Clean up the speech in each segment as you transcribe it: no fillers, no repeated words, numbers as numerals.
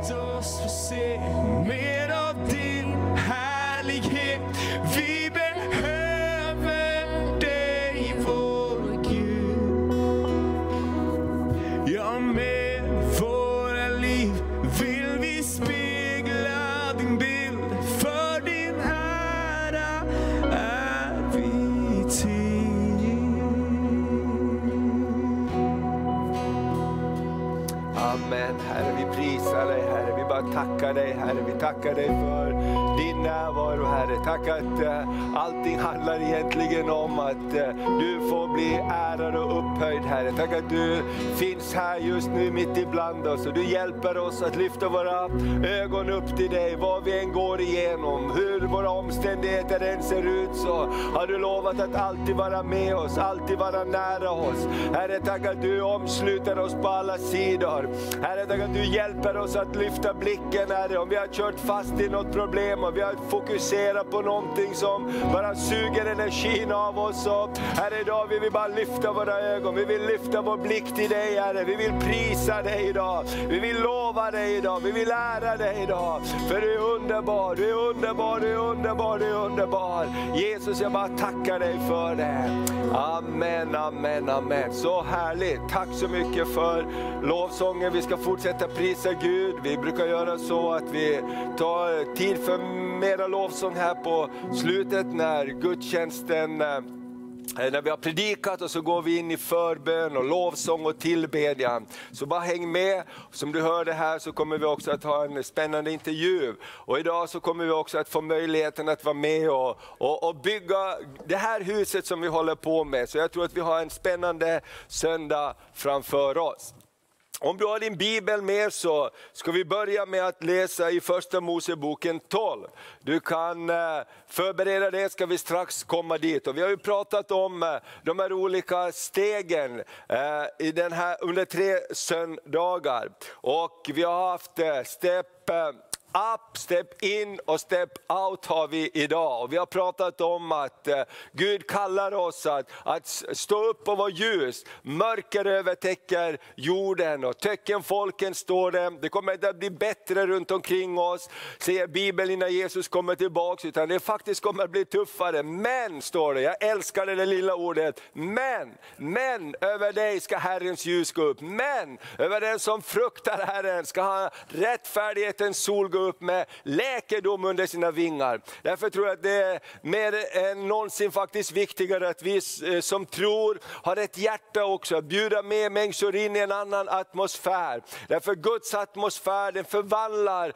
Låt oss få se mer av din härlighet. Vi behöver dig, vår Gud. Ja, med våra liv vill vi spegla din bild. För din ära är vi till. Amen, Herre, vi prisar dig. Tackar dig, Herre, vi tackar dig för din närvaro, Herre. Tack att allting handlar egentligen om att du får bli ärad och upphöjd, Herre. Tack att du finns här just nu mitt ibland oss och du hjälper oss att lyfta våra ögon upp till dig. Vad vi än går igenom, hur våra omständigheter än ser ut, så har du lovat att alltid vara med oss, alltid vara nära oss. Herre, tack att du omsluter oss på alla sidor. Herre, tack att du hjälper oss att lyfta blicken, Herre, om vi har kört fast i något problem och vi har fokuserat på någonting som bara suger energin av oss. Och Herre, idag vill vi bara lyfta våra ögon, vi vill lyfta vår blick till dig, Herre. Vi vill prisa dig idag, vi vill lova dig idag, vi vill ära dig idag. För du är underbar, du är underbar, du är underbar, du är underbar. Jesus, jag bara tackar dig för det. Amen, amen, amen. Så härligt, tack så mycket för lovsången. Vi ska fortsätta prisa Gud. Vi brukar göra så att vi tar tid för mera lovsång här på slutet när gudstjänsten, när vi har predikat, och så går vi in i förbön och lovsång och tillbedjan. Så bara häng med. Som du hörde här så kommer vi också att ha en spännande intervju. Och idag så kommer vi också att få möjligheten att vara med och bygga det här huset som vi håller på med. Så jag tror att vi har en spännande söndag framför oss. Om du har din bibel med så ska vi börja med att läsa i första Moseboken 12. Du kan förbereda det, ska vi strax komma dit. Och vi har ju pratat om de här olika stegen i den här, under 3 söndagar. Och vi har haft step up, step in och step out har vi idag. Och vi har pratat om att Gud kallar oss att stå upp och vara ljus. Mörker övertäcker jorden och teckenfolken står det. Det kommer inte att bli bättre runt omkring oss, säger Bibeln, innan Jesus kommer tillbaka. Utan det faktiskt kommer att bli tuffare. Men står det, jag älskar det lilla ordet. Men över dig ska Herrens ljus gå upp. Men över den som fruktar Herren ska ha rättfärdighetens sol gå upp med läkedom under sina vingar. Därför tror jag att det är mer än någonsin faktiskt viktigare att vi som tror har ett hjärta också att bjuda med människor in i en annan atmosfär. Därför Guds atmosfär, den förvandlar,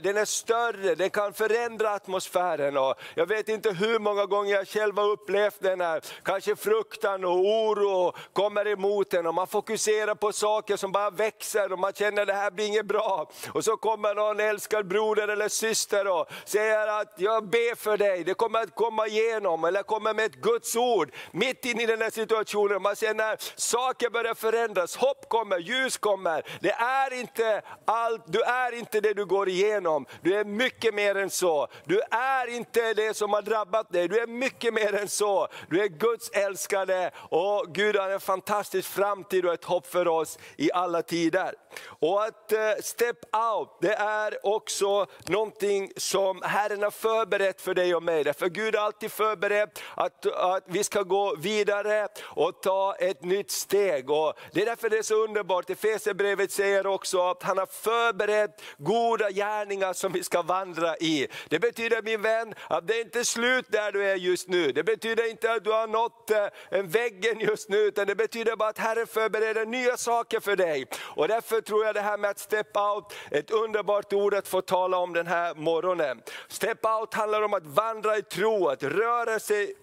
den är större, den kan förändra atmosfären. Och jag vet inte hur många gånger jag själv har upplevt den här, kanske fruktan och oro kommer emot en och man fokuserar på saker som bara växer och man känner att det här blir inget bra. Och så kommer någon älskad broder eller syster och säger att jag ber för dig, det kommer att komma igenom, eller kommer med ett Guds ord mitt in i den här situationen. Man ser när saker börjar förändras, hopp kommer, ljus kommer. Det är inte allt, du är inte det du går igenom, du är mycket mer än så. Du är inte det som har drabbat dig, du är mycket mer än så. Du är Guds älskade och Gud har en fantastisk framtid och ett hopp för oss i alla tider. Och att step out, det är också någonting som Herren har förberett för dig och mig. Därför Gud har alltid förberett att vi ska gå vidare och ta ett nytt steg. Och det är därför det är så underbart. Efeserbrevet säger också att han har förberett goda gärningar som vi ska vandra i. Det betyder, min vän, att det är inte slut där du är just nu. Det betyder inte att du har nått en väggen just nu, utan det betyder bara att Herren förbereder nya saker för dig. Och därför tror jag det här med att step out, ett underbart ord att få tala om den här morgonen. Step out handlar om att vandra i tro, att röra sig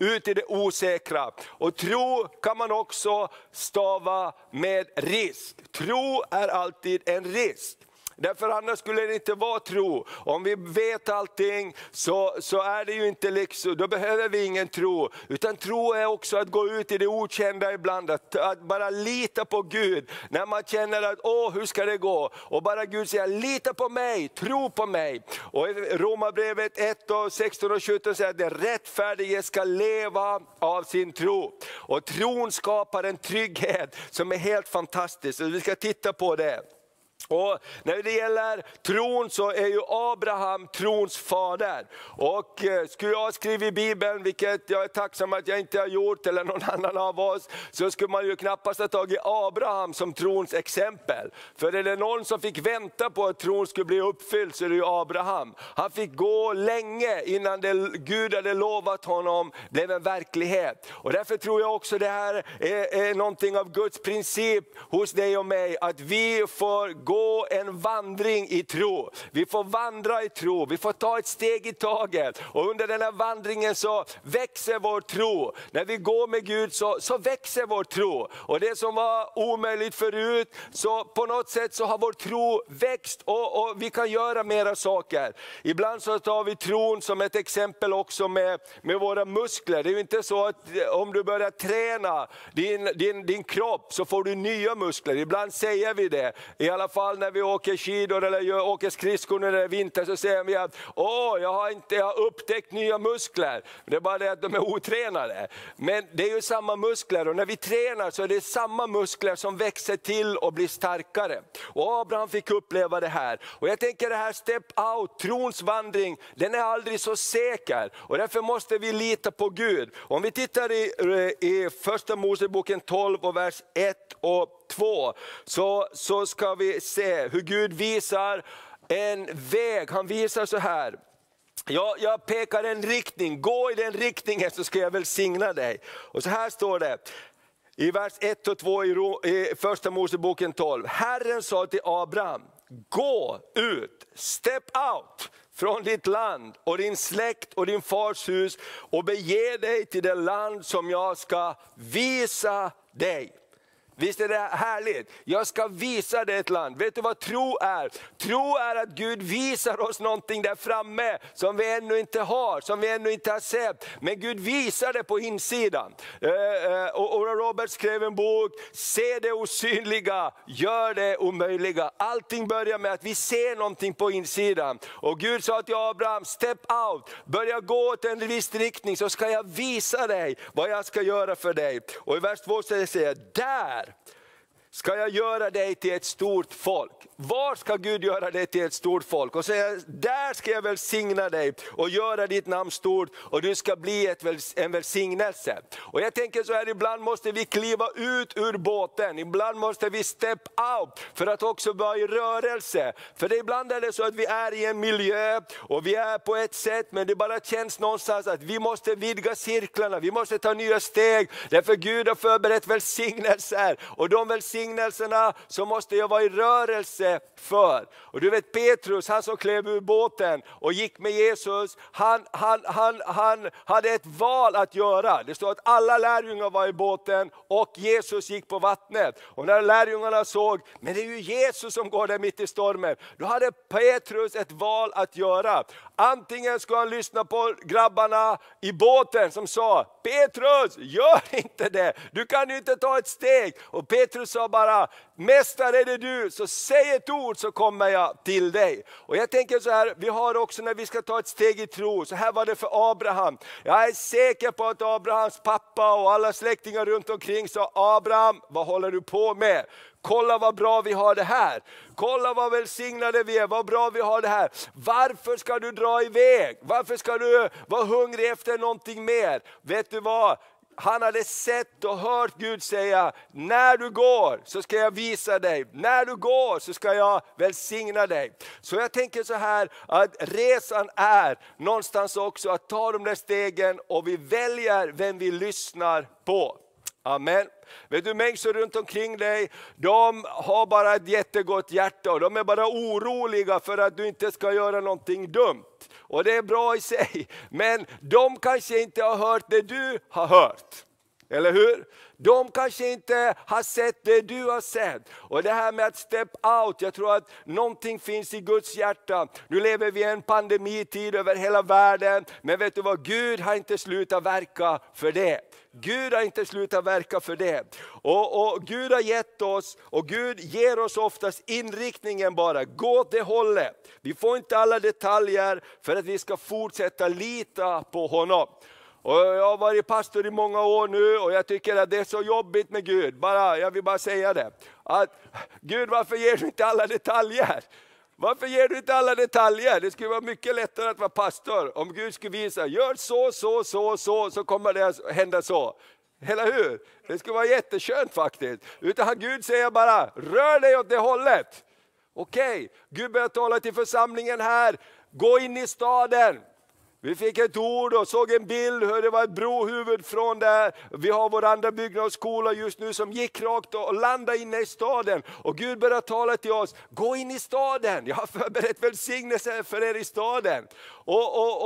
ut i det osäkra. Och tro kan man också stava med risk. Tro är alltid en risk. Därför annars skulle det inte vara tro. Om vi vet allting så är det ju inte liksom, då behöver vi ingen tro. Utan tro är också att gå ut i det okända ibland. Att bara lita på Gud. När man känner att, hur ska det gå? Och bara Gud säger, lita på mig, tro på mig. Och Romarbrevet 1:16-17 säger att den rättfärdige ska leva av sin tro. Och tron skapar en trygghet som är helt fantastisk. Så vi ska titta på det. Och när det gäller tron så är ju Abraham trons fader. Och skulle jag skriva i Bibeln, vilket jag är tacksam att jag inte har gjort eller någon annan av oss, så skulle man ju knappast ha tagit Abraham som trons exempel. För är det någon som fick vänta på att tron skulle bli uppfylld så är det ju Abraham. Han fick gå länge innan det Gud hade lovat honom blev en verklighet. Och därför tror jag också det här är någonting av Guds princip hos dig och mig, att vi får gå en vandring i tro. Vi får vandra i tro, vi får ta ett steg i taget. Och under den här vandringen så växer vår tro. När vi går med Gud så växer vår tro. Och det som var omöjligt förut, så på något sätt så har vår tro växt och vi kan göra mera saker. Ibland så tar vi tron som ett exempel också med våra muskler. Det är ju inte så att om du börjar träna din kropp så får du nya muskler. Ibland säger vi det, i alla fall när vi åker skidor eller åker skridskor när det är vinter, så säger vi att jag har upptäckt nya muskler. Det är bara det att de är otränade. Men det är ju samma muskler, och när vi tränar så är det samma muskler som växer till och blir starkare. Och Abraham fick uppleva det här. Och jag tänker det här step out, trons vandring, den är aldrig så säker. Och därför måste vi lita på Gud. Om vi tittar i första Moseboken 12 och vers 1 och 2, så ska vi se hur Gud visar en väg. Han visar så här: jag pekar en riktning, gå i den riktningen så ska jag välsigna dig. Och så här står det i vers 1 och 2 i första Moseboken 12. Herren sa till Abraham: gå ut, step out från ditt land och din släkt och din fars hus, och bege dig till det land som jag ska visa dig. Visst är det härligt? Jag ska visa dig ett land. Vet du vad tro är? Tro är att Gud visar oss någonting där framme som vi ännu inte har, som vi ännu inte har sett. Men Gud visar det på insidan. Oral Roberts skrev en bok: se det osynliga, gör det omöjliga. Allting börjar med att vi ser någonting på insidan. Och Gud sa till Abraham: step out, börja gå åt en viss riktning så ska jag visa dig vad jag ska göra för dig. Och i vers 2 säger jag: där ska jag göra dig till ett stort folk. Var ska Gud göra dig till ett stort folk? Och säga: där ska jag välsigna dig och göra ditt namn stort, och du ska bli en välsignelse. Och jag tänker så här, ibland måste vi kliva ut ur båten. Ibland måste vi step out för att också vara i rörelse. För det ibland är det så att vi är i en miljö och vi är på ett sätt, men det bara känns någonstans att vi måste vidga cirklarna. Vi måste ta nya steg. Därför Gud har förberett välsignelser, och de välsignelserna så måste jag vara i rörelse för. Och du vet, Petrus, han som klev ur båten och gick med Jesus, han hade ett val att göra. Det står att alla lärjungar var i båten och Jesus gick på vattnet. Och när lärjungarna såg, men det är ju Jesus som går där mitt i stormen, då hade Petrus ett val att göra. Antingen skulle han lyssna på grabbarna i båten som sa: Petrus, gör inte det, du kan ju inte ta ett steg. Och Petrus sa bara: mästare, är det du, så säg ett ord så kommer jag till dig. Och jag tänker så här, vi har också när vi ska ta ett steg i tro, så här var det för Abraham. Jag är säker på att Abrahams pappa och alla släktingar runt omkring sa: Abraham, vad håller du på med? Kolla vad bra vi har det här. Kolla vad välsignade vi är, vad bra vi har det här. Varför ska du dra iväg? Varför ska du vara hungrig efter någonting mer? Vet du vad? Han hade sett och hört Gud säga: när du går så ska jag visa dig. När du går så ska jag välsigna dig. Så jag tänker så här, att resan är någonstans också att ta de där stegen, och vi väljer vem vi lyssnar på. Amen. Vet du, människor runt omkring dig, de har bara ett jättegott hjärta, och de är bara oroliga för att du inte ska göra någonting dumt. Och det är bra i sig, men de kanske inte har hört det du har hört. Eller hur? De kanske inte har sett det du har sett. Och det här med att step out, jag tror att någonting finns i Guds hjärta. Nu lever vi i en pandemitid över hela världen, men vet du vad? Gud har inte slutat verka för det. Gud har inte slutat verka för det. Och Gud har gett oss, och Gud ger oss oftast inriktningen bara. Gå åt det hållet. Vi får inte alla detaljer för att vi ska fortsätta lita på honom. Och jag har varit pastor i många år nu och jag tycker att det är så jobbigt med Gud. Jag vill bara säga det. Att, Gud, varför ger du inte alla detaljer? Varför ger du inte alla detaljer? Det skulle vara mycket lättare att vara pastor. Om Gud skulle visa, gör så kommer det att hända så. Eller hur? Det skulle vara jättekönt faktiskt. Utan Gud säger bara, rör dig åt det hållet. Okej, Gud börjar tala till församlingen här. Gå in i staden. Vi fick ett ord och såg en bild hur det var ett brohuvud från där. Vi har vår andra byggnadsskola just nu som gick rakt och landade inne i staden. Och Gud började tala till oss, gå in i staden. Jag har förberett välsignelse för er i staden.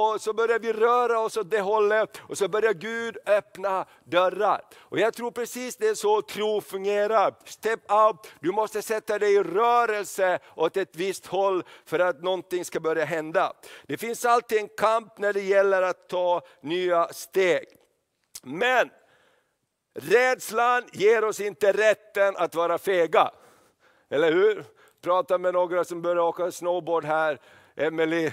Och så började vi röra oss åt det hållet. Och så började Gud öppna dörrar. Och jag tror precis det är så tro fungerar. Step up, du måste sätta dig i rörelse åt ett visst håll för att någonting ska börja hända. Det finns alltid en kamp när det gäller att ta nya steg. Men rädslan ger oss inte rätten att vara fega. Eller hur? Prata med några som börjar åka snowboard här. Emily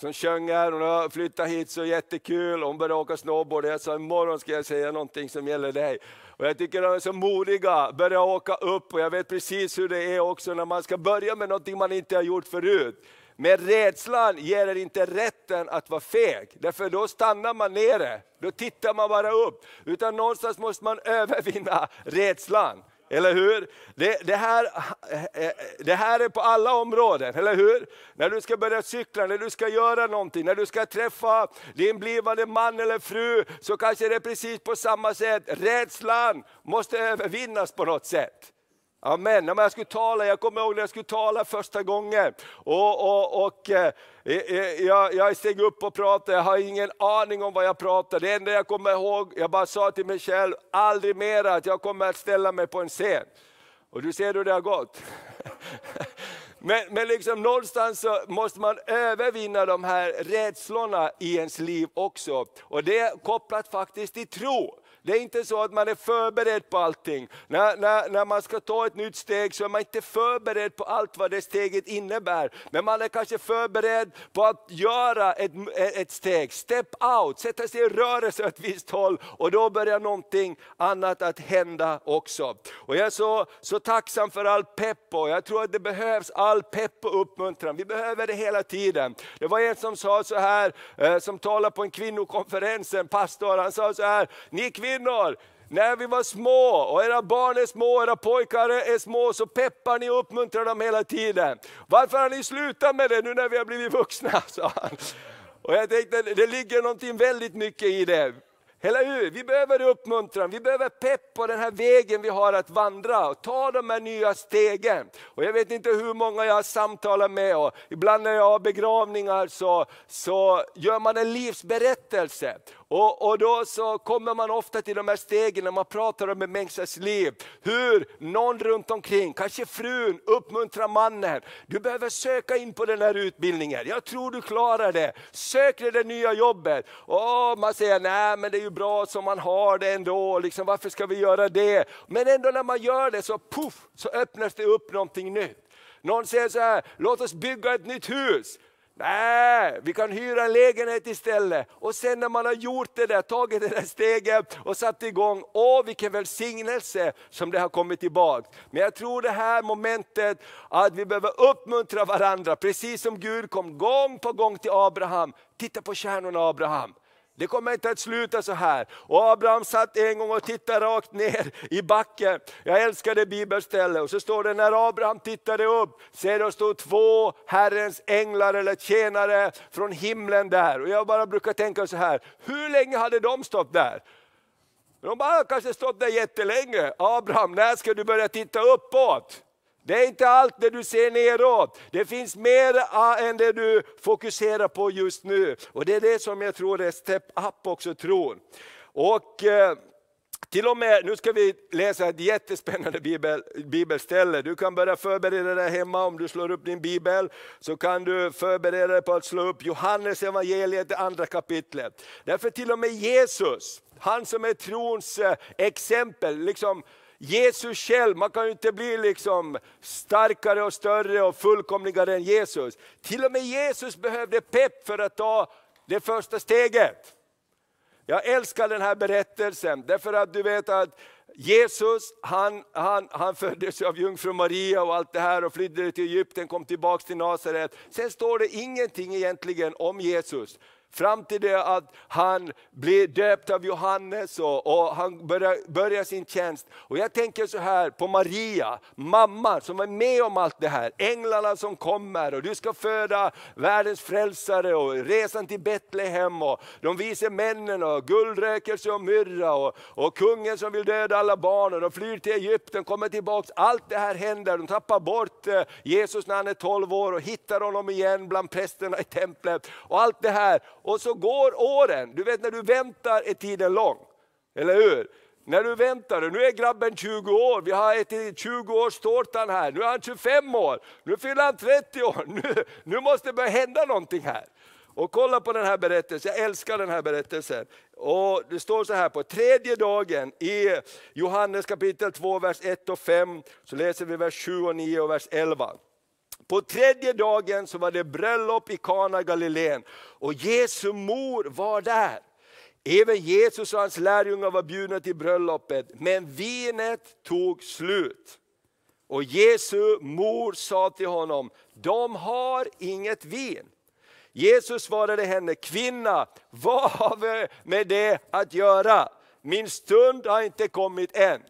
som sjunger. Hon har flyttat hit så jättekul. Hon börjar åka snowboard. Jag sa imorgon ska jag säga någonting som gäller dig. Och jag tycker de är så modiga. Börja åka upp. Och jag vet precis hur det är också när man ska börja med någonting man inte har gjort förut. Men rädslan ger er inte rätten att vara feg. Därför då stannar man nere. Då tittar man bara upp. Utan någonstans måste man övervinna rädslan. Eller hur? Det här är på alla områden. Eller hur? När du ska börja cykla, när du ska göra någonting. När du ska träffa din blivande man eller fru. Så kanske det är precis på samma sätt. Rädslan måste övervinnas på något sätt. Amen, när jag skulle tala, jag kommer ihåg när jag skulle tala första gången. Jag steg upp och pratade, jag har ingen aning om vad jag pratade. Det enda jag kommer ihåg, jag bara sa till mig själv, aldrig mer att jag kommer att ställa mig på en scen. Och du ser hur det har gått. Men liksom någonstans så måste man övervinna de här rädslorna i ens liv också. Och det är kopplat faktiskt till tro. Det är inte så att man är förberedd på allting. När man ska ta ett nytt steg så är man inte förberedd på allt vad det steget innebär. Men man är kanske förberedd på att göra ett steg. Step out, sätta sig i rörelse åt ett visst håll. Och då börjar någonting annat att hända också. Och jag är så tacksam för all pepp. Och jag tror att det behövs all pepp och uppmuntran. Vi behöver det hela tiden. Det var en som sa så här, som talade på en kvinnokonferens, en pastor. Han sa så här, ni kvinnor. När vi var små och era barn är små, era pojkar är små, så peppar ni och uppmuntrar dem hela tiden. Varför har ni slutat med det nu när vi har blivit vuxna? Sa han. Och jag tänkte, det ligger någonting väldigt mycket i det. Eller hur? Vi behöver uppmuntran, vi behöver pepp på den här vägen vi har att vandra och ta de här nya stegen. Och jag vet inte hur många jag samtalar med, och ibland när jag har begravningar så gör man en livsberättelse. Och då så kommer man ofta till de här stegen när man pratar om en människas liv. Hur någon runt omkring, kanske frun, uppmuntrar mannen. Du behöver söka in på den här utbildningen. Jag tror du klarar det. Sök dig det nya jobbet. Och man säger, nej men det är ju bra som man har det ändå. Liksom, varför ska vi göra det? Men ändå när man gör det så puff, så öppnas det upp någonting nytt. Någon säger så här, låt oss bygga ett nytt hus. Nej, vi kan hyra en lägenhet istället. Och sen när man har gjort det där, tagit det där steget och satt igång. Åh, vilken välsignelse som det har kommit tillbaka. Men jag tror det här momentet att vi behöver uppmuntra varandra. Precis som Gud kom gång på gång till Abraham. Titta på kärnorna Abraham. Det kommer inte att sluta så här. Och Abraham satt en gång och tittade rakt ner i backen. Jag älskar det bibelstället. Och så står det, när Abraham tittade upp, ser det stod två Herrens änglar eller tjänare från himlen där. Och jag bara brukar tänka så här, hur länge hade de stått där? De bara kanske stått där jättelänge. Abraham, när ska du börja titta uppåt? Det är inte allt det du ser neråt. Det finns mer än det du fokuserar på just nu. Och det är det som jag tror är step up också tror. Och till och med, nu ska vi läsa ett jättespännande bibelställe. Du kan börja förbereda dig hemma om du slår upp din bibel. Så kan du förbereda dig på att slå upp Johannes evangeliet, det andra kapitlet. Därför till och med Jesus, han som är trons exempel, liksom Jesus själv, man kan ju inte bli liksom starkare och större och fullkomligare än Jesus. Till och med Jesus behövde pepp för att ta Det första steget. Jag älskar den här berättelsen. Därför att du vet att Jesus, han föddes av jungfru Maria och allt det här och flydde till Egypten, kom tillbaka till Nazaret. Sen står det ingenting egentligen om Jesus. Fram till det att han blir döpt av Johannes och han börjar sin tjänst. Och jag tänker så här på Maria, mamma som är med om allt det här. Änglarna som kommer och du ska föda världens frälsare och resan till Betlehem. Och de vise männen och guldrökelse och myrra och kungen som vill döda alla barn. Och de flyr till Egypten, kommer tillbaka. Allt det här händer. De tappar bort Jesus när han är 12 år och hittar honom igen bland prästerna i templet. Och allt det här. Och så går åren. Du vet när du väntar är tiden lång. Eller hur? När du väntar. Nu är grabben 20 år. Vi har ett 20-årstårtan här. Nu är han 25 år. Nu fyller han 30 år. Nu måste det börja hända någonting här. Och kolla på den här berättelsen. Jag älskar den här berättelsen. Och det står så här på tredje dagen i Johannes kapitel 2, vers 1 och 5. Så läser vi vers 7 och 9 och vers 11. På tredje dagen så var det bröllop i Kana Galileen och Jesu mor var där. Även Jesus och hans lärjungar var bjudna till bröllopet, men vinet tog slut. Och Jesu mor sa till honom, de har inget vin. Jesus svarade henne, kvinna, vad har vi med det att göra? Min stund har inte kommit än.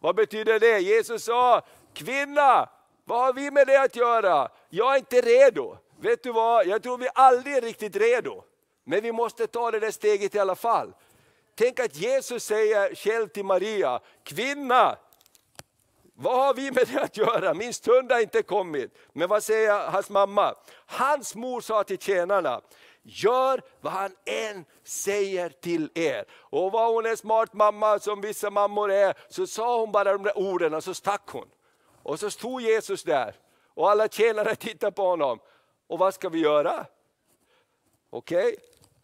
Vad betyder det? Jesus sa, kvinna! Vad har vi med det att göra? Jag är inte redo. Vet du vad? Jag tror vi aldrig är riktigt redo. Men vi måste ta det där steget i alla fall. Tänk att Jesus säger själv till Maria. Kvinna, vad har vi med det att göra? Min stund har inte kommit. Men vad säger hans mamma? Hans mor sa till tjänarna. Gör vad han än säger till er. Och vad hon är smart mamma som vissa mammor är. Så sa hon bara de där orden och så stack hon. Och så stod Jesus där. Och alla tjänare tittade på honom. Och vad ska vi göra? Okej.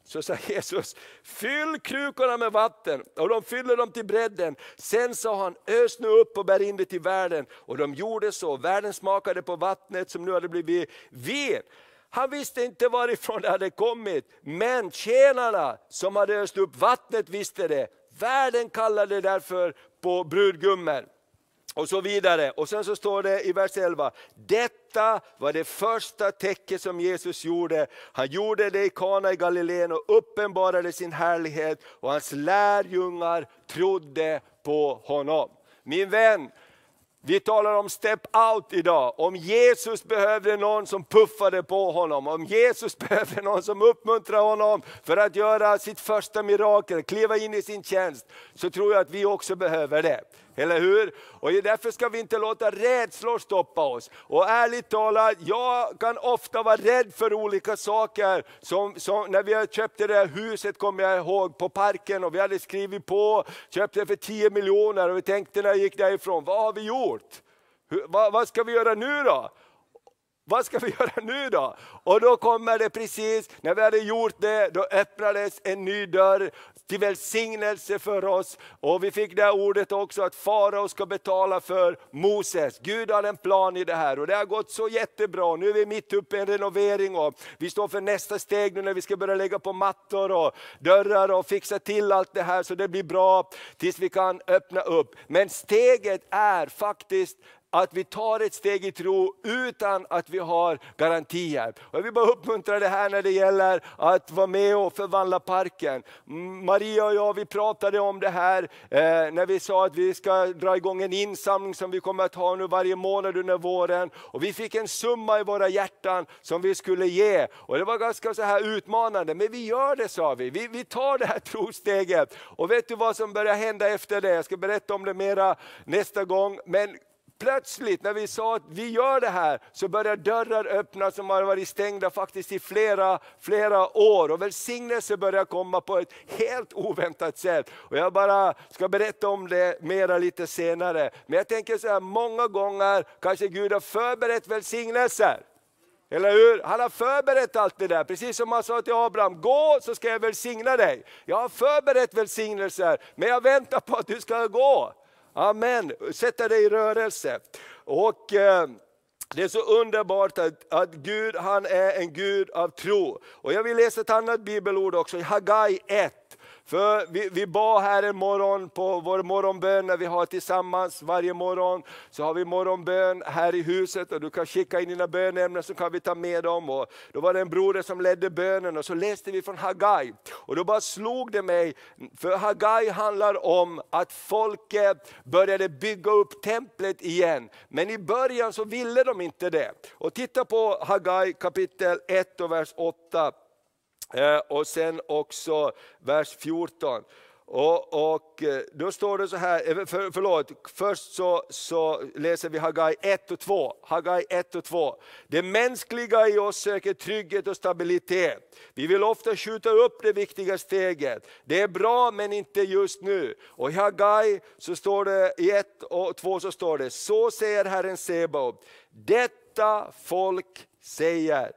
Så sa Jesus. Fyll krukorna med vatten. Och de fyller dem till bredden. Sen sa han. Ös nu upp och bär in det till världen. Och de gjorde så. Världen smakade på vattnet som nu hade blivit vin. Han visste inte varifrån det hade kommit. Men tjänarna som hade öst upp vattnet visste det. Världen kallade det därför på brudgummen. Och så vidare. Och sen så står det i vers 11. Detta var det första tecken som Jesus gjorde. Han gjorde det i Kana i Galileen och uppenbarade sin härlighet. Och hans lärjungar trodde på honom. Min vän, vi talar om step out idag. Om Jesus behövde någon som puffade på honom. Om Jesus behövde någon som uppmuntrade honom för att göra sitt första mirakel. Kliva in i sin tjänst. Så tror jag att vi också behöver det. Eller hur? Och därför ska vi inte låta rädslor stoppa oss. Och ärligt talat, jag kan ofta vara rädd för olika saker. Som när vi köpte det här huset kommer jag ihåg på parken. Och vi hade skrivit på, köpte det för 10 miljoner. Och vi tänkte när jag gick därifrån, vad har vi gjort? Vad ska vi göra nu då? Vad ska vi göra nu då? Och då kommer det precis, när vi hade gjort det, då öppnades en ny dörr till välsignelse för oss. Och vi fick det här ordet också att farao ska betala för Moses. Gud har en plan i det här och det har gått så jättebra. Nu är vi mitt uppe i en renovering och vi står för nästa steg nu när vi ska börja lägga på mattor och dörrar och fixa till allt det här så det blir bra tills vi kan öppna upp. Men steget är faktiskt att vi tar ett steg i tro utan att vi har garantier. Och jag vill bara uppmuntra det här när det gäller att vara med och förvandla parken. Maria och jag, vi pratade om det här när vi sa att vi ska dra igång en insamling som vi kommer att ha nu varje månad under våren. Och vi fick en summa i våra hjärtan som vi skulle ge. Och det var ganska så här utmanande. Men vi gör det, sa vi. Vi tar det här trosteget. Och vet du vad som börjar hända efter det? Jag ska berätta om det mera nästa gång. Men plötsligt när vi sa att vi gör det här så börjar dörrar öppnas som har varit stängda faktiskt i flera år. Och välsignelse börjar komma på ett helt oväntat sätt. Och jag bara ska berätta om det mera lite senare. Men jag tänker så här, många gånger kanske Gud har förberett välsignelser. Eller hur? Han har förberett allt det där. Precis som han sa till Abraham. Gå så ska jag välsigna dig. Jag har förberett välsignelser. Men jag väntar på att du ska gå. Amen, sätta dig i rörelse. Och Det är så underbart att Gud, han är en Gud av tro. Och jag vill läsa ett annat bibelord också, Hagai 1. För vi bad här en morgon på vår morgonbön när vi har tillsammans varje morgon. Så har vi morgonbön här i huset och du kan skicka in dina bönämnen så kan vi ta med dem. Och då var det en broder som ledde bönen och så läste vi från Hagai. Och då bara slog det mig, för Hagai handlar om att folket började bygga upp templet igen. Men i början så ville de inte det. Och titta på Hagai kapitel 1 och vers 8. Och sen också vers 14. Och då står det så här, först så läser vi Hagai 1 och 2. Hagai 1 och 2. Det mänskliga i oss söker trygghet och stabilitet. Vi vill ofta skjuta upp det viktiga steget. Det är bra men inte just nu. Och i Hagai så står det, i 1 och 2 så står det, så säger Herren Sebaot, detta folk säger,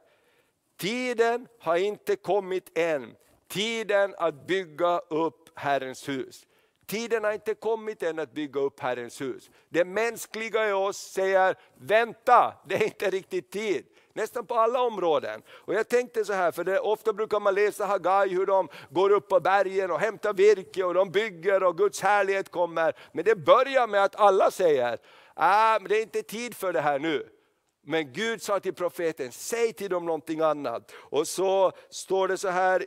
tiden har inte kommit än. Tiden att bygga upp Herrens hus. Tiden har inte kommit än att bygga upp Herrens hus. Det mänskliga i oss säger, vänta, det är inte riktigt tid. Nästan på alla områden. Och jag tänkte så här, för det, ofta brukar man läsa Hagai hur de går upp på bergen och hämtar virke och de bygger och Guds härlighet kommer. Men det börjar med att alla säger, men det är inte tid för det här nu. Men Gud sa till profeten, säg till dem någonting annat. Och så står det så här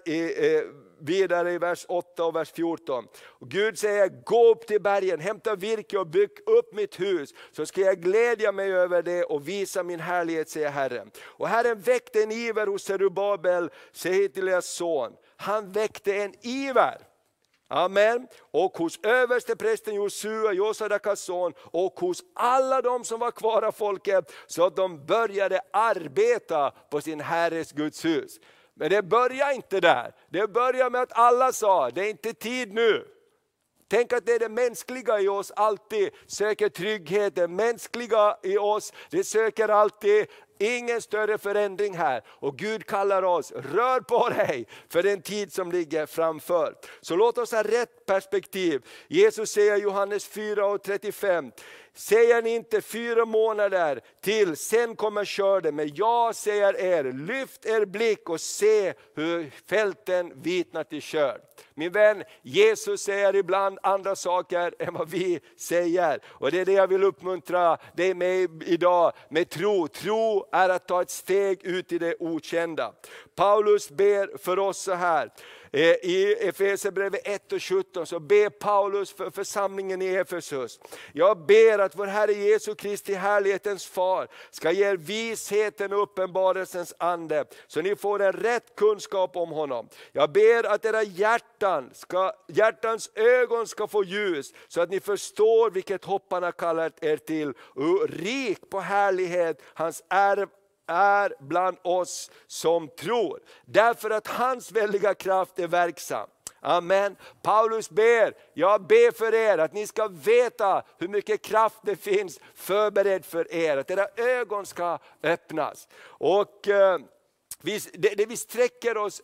vidare i vers 8 och vers 14. Och Gud säger, gå upp till bergen, hämta virke och bygg upp mitt hus. Så ska jag glädja mig över det och visa min härlighet, säger Herren. Och Herren väckte en iver hos Zerubabel, Sehitlias son. Han väckte en iver. Amen. Och hos översteprästen Josua, Josadakas son, och hos alla de som var kvar av folket, så att de började arbeta på sin Herres Guds hus. Men det börjar inte där. Det börjar med att alla sa, det är inte tid nu. Tänk att det är det mänskliga i oss alltid söker trygghet. Det mänskliga i oss, det söker alltid ingen större förändring här. Och Gud kallar oss, rör på dig för den tid som ligger framför. Så låt oss ha rätt perspektiv. Jesus säger i Johannes 4:35. Säger ni inte 4 månader till, sen kommer skörden. Men jag säger er, lyft er blick och se hur fälten vitnar till skörd. Min vän, Jesus säger ibland andra saker än vad vi säger. Och det är det jag vill uppmuntra dig med idag, med tro. Tro är att ta ett steg ut i det okända. Paulus ber för oss så här. I Efesierbrevet 1:17 så ber Paulus för församlingen i Efesus. Jag ber att vår Herre Jesu Kristi härlighetens far ska ge er visheten och uppenbarelsens ande. Så ni får en rätt kunskap om honom. Jag ber att era hjärtans ögon ska få ljus. Så att ni förstår vilket hopp han har kallat er till. Och rik på härlighet hans arv är bland oss som tror. Därför att hans väldiga kraft är verksam. Amen. Paulus ber, jag ber för er att ni ska veta hur mycket kraft det finns förberedd för er. Att era ögon ska öppnas. Och det vi sträcker oss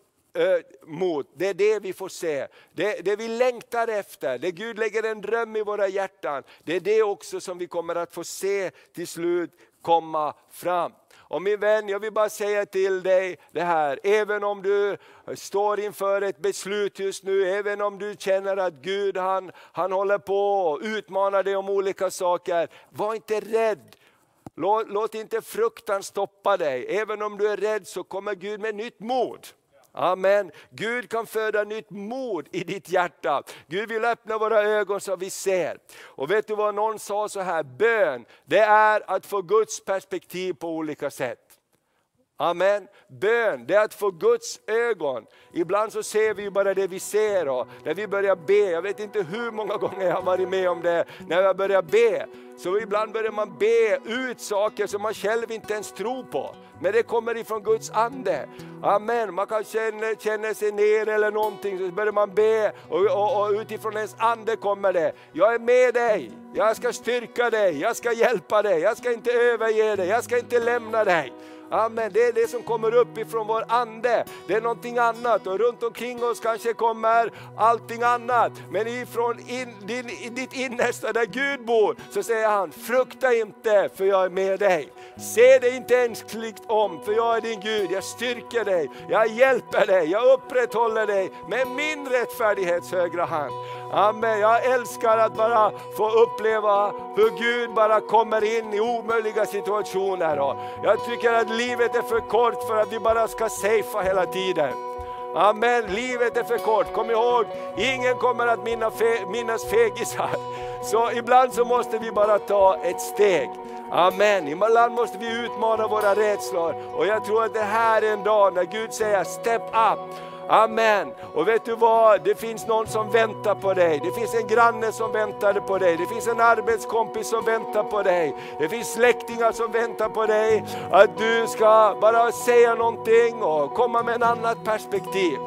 mot, det är det vi får se, det vi längtar efter, det Gud lägger en dröm i våra hjärtan, det är det också som vi kommer att få se till slut komma fram. Och min vän, jag vill bara säga till dig det här, även om du står inför ett beslut just nu, även om du känner att Gud han håller på och utmanar dig om olika saker, var inte rädd. Låt inte fruktan stoppa dig. Även om du är rädd så kommer Gud med nytt mod. Amen. Gud kan föda nytt mod i ditt hjärta. Gud vill öppna våra ögon så vi ser. Och vet du vad någon sa så här? Bön, det är att få Guds perspektiv på olika sätt. Amen. Bön, det är att få Guds ögon. Ibland så ser vi bara det vi ser. Och när vi börjar be, jag vet inte hur många gånger jag har varit med om det. När jag börjar be, så ibland börjar man be ut saker som man själv inte ens tror på. Men det kommer ifrån Guds ande. Amen. Man kan känna sig ner eller någonting. Så börjar man be och utifrån ens ande kommer det. Jag är med dig. Jag ska styrka dig. Jag ska hjälpa dig. Jag ska inte överge dig. Jag ska inte lämna dig. Amen. Det är det som kommer upp ifrån vår ande. Det är någonting annat. Och runt omkring oss kanske kommer allting annat. Men ifrån ditt innersta där Gud bor så säger han, frukta inte för jag är med dig. Se dig inte ens klikt om, för jag är din Gud, jag styrker dig, jag hjälper dig, jag upprätthåller dig med min rättfärdighets högra hand. Amen. Jag älskar att bara få uppleva hur Gud bara kommer in i omöjliga situationer. Jag tycker att livet är för kort för att vi bara ska safea hela tiden. Amen, livet är för kort. Kom ihåg, ingen kommer att minnas fegisar. Så ibland så måste vi bara ta ett steg. Amen, ibland måste vi utmana våra rädslor. Och jag tror att det här är en dag när Gud säger step up. Amen. Och vet du vad? Det finns någon som väntar på dig. Det finns en granne som väntade på dig. Det finns en arbetskompis som väntar på dig. Det finns släktingar som väntar på dig. Att du ska bara säga någonting och komma med en annat perspektiv.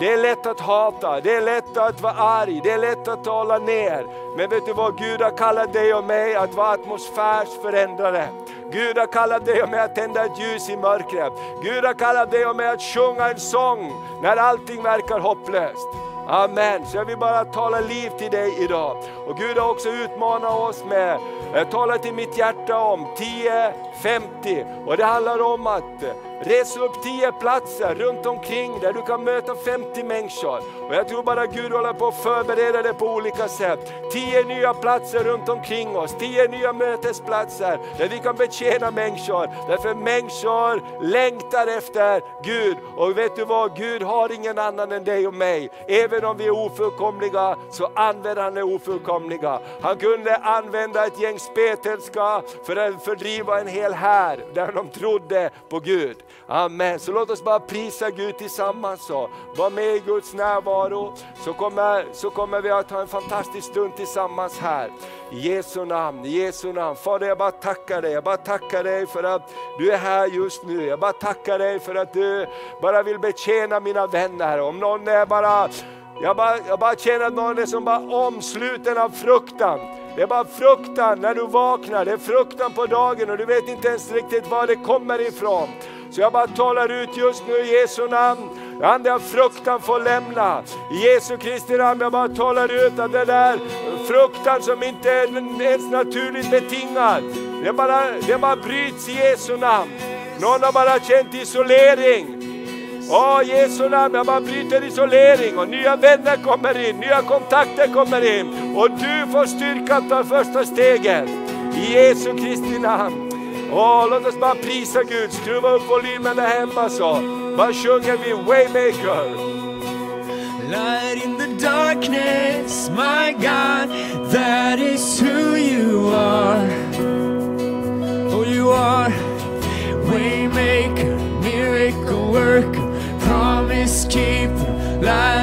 Det är lätt att hata, det är lätt att vara arg, det är lätt att tala ner. Men vet du vad? Gud har kallat dig och mig att vara atmosfärsförändrare. Gud har kallat dig och mig att tända ett ljus i mörkret. Gud har kallat dig och mig att sjunga en sång när allting verkar hopplöst. Amen. Så jag vill bara tala liv till dig idag. Och Gud har också utmanat oss med, tala till mitt hjärta om 10:50. Och det handlar om att res upp 10 platser runt omkring där du kan möta 50 människor. Och jag tror bara Gud håller på att förbereda det på olika sätt. 10 nya platser runt omkring oss. 10 nya mötesplatser där vi kan betjäna människor. Därför människor längtar efter Gud. Och vet du vad? Gud har ingen annan än dig och mig. Även om vi är ofullkomliga så använder han det ofullkomliga. Han kunde använda ett gäng spetälska för att fördriva en hel här där de trodde på Gud. Amen. Så låt oss bara prisa Gud tillsammans. Var med i Guds närvaro. Så kommer vi att ha en fantastisk stund tillsammans här. I Jesu namn, Jesu namn. Fader, jag bara tackar dig. Jag bara tackar dig för att du är här just nu. Jag bara tackar dig för att du bara vill betjäna mina vänner. Om någon är bara... Jag bara känner att någon är som bara omsluten av fruktan. Det är bara fruktan när du vaknar. Det är fruktan på dagen och du vet inte ens riktigt var det kommer ifrån. Så jag bara talar ut just nu i Jesu namn. Ande av fruktan får lämna. I Jesu Kristi namn, jag bara talar ut att det där fruktan som inte är ens naturligt betingad. Det bara bryts i Jesu namn. Någon har bara känt isolering. Åh, Jesu namn, jag bara bryter isolering och nya vänner kommer in, nya kontakter kommer in och du får styrkan ta första stegen i Jesu Kristi namn. Åh, låt oss bara prisa Gud, skruva upp volymen där hemma så. Bara sjunger vi Waymaker. Light in the darkness, my God, that is who you are. Oh, you are Waymaker, miracle worker, promise keeper, light.